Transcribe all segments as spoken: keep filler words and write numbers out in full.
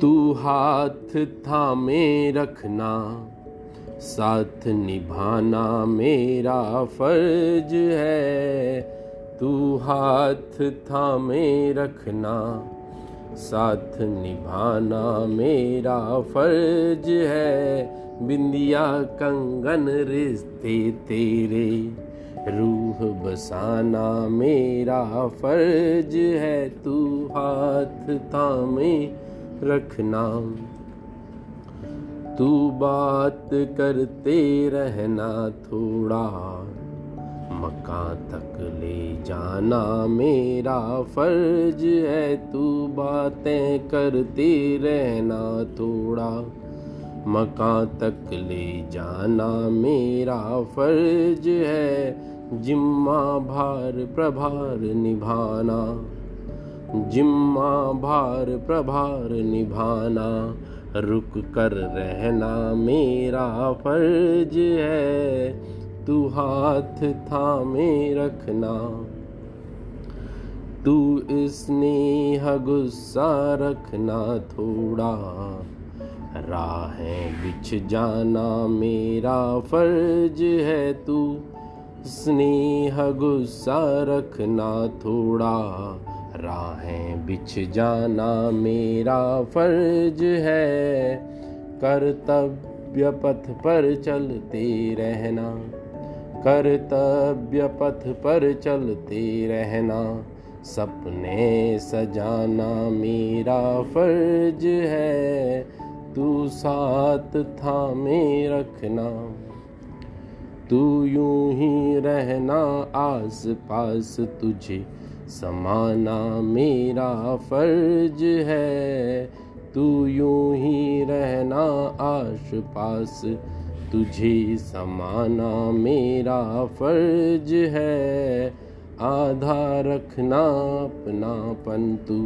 तू हाथ थामे रखना, साथ निभाना मेरा फर्ज है। तू हाथ थामे रखना, साथ निभाना मेरा फर्ज है। बिंदिया कंगन रिश्ते तेरे, रूह बसाना मेरा फर्ज है। तू हाथ थामे रखना, तू बात करते रहना, थोड़ा मकां तक ले जाना मेरा फर्ज है। तू बातें करते रहना, थोड़ा मकां तक ले जाना मेरा फर्ज है। जिम्मा भार प्रभार निभाना, जिम्मा भार प्रभार निभाना, रुक कर रहना मेरा फर्ज है। तू हाथ थामे रखना, तू स्नेह गुस्सा रखना, थोड़ा राहें बिछ जाना मेरा फर्ज है। तू स्नेह गुस्सा रखना, थोड़ा राहें बिछ जाना मेरा फर्ज है। कर्तव्य पथ पर चलते रहना, कर्तव्य पथ पर चलते रहना, सपने सजाना मेरा फर्ज है। तू साथ थामे रखना, तू यूं ही रहना आस पास, तुझे समाना मेरा फर्ज है। तू यूं ही रहना आस पास, तुझे समाना मेरा फर्ज है। आधा रखना अपनापन तू,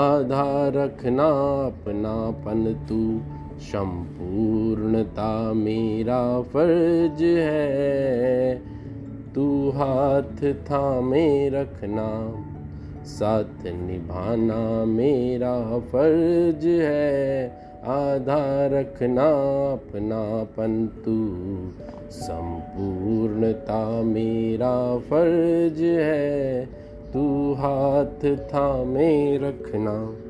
आधा रखना अपनापन तू, संपूर्णता मेरा फर्ज है। तू हाथ थामे रखना, साथ निभाना मेरा फर्ज है। आधा रखना अपनापन तू, संपूर्णता मेरा फर्ज है। तू हाथ थामे रखना।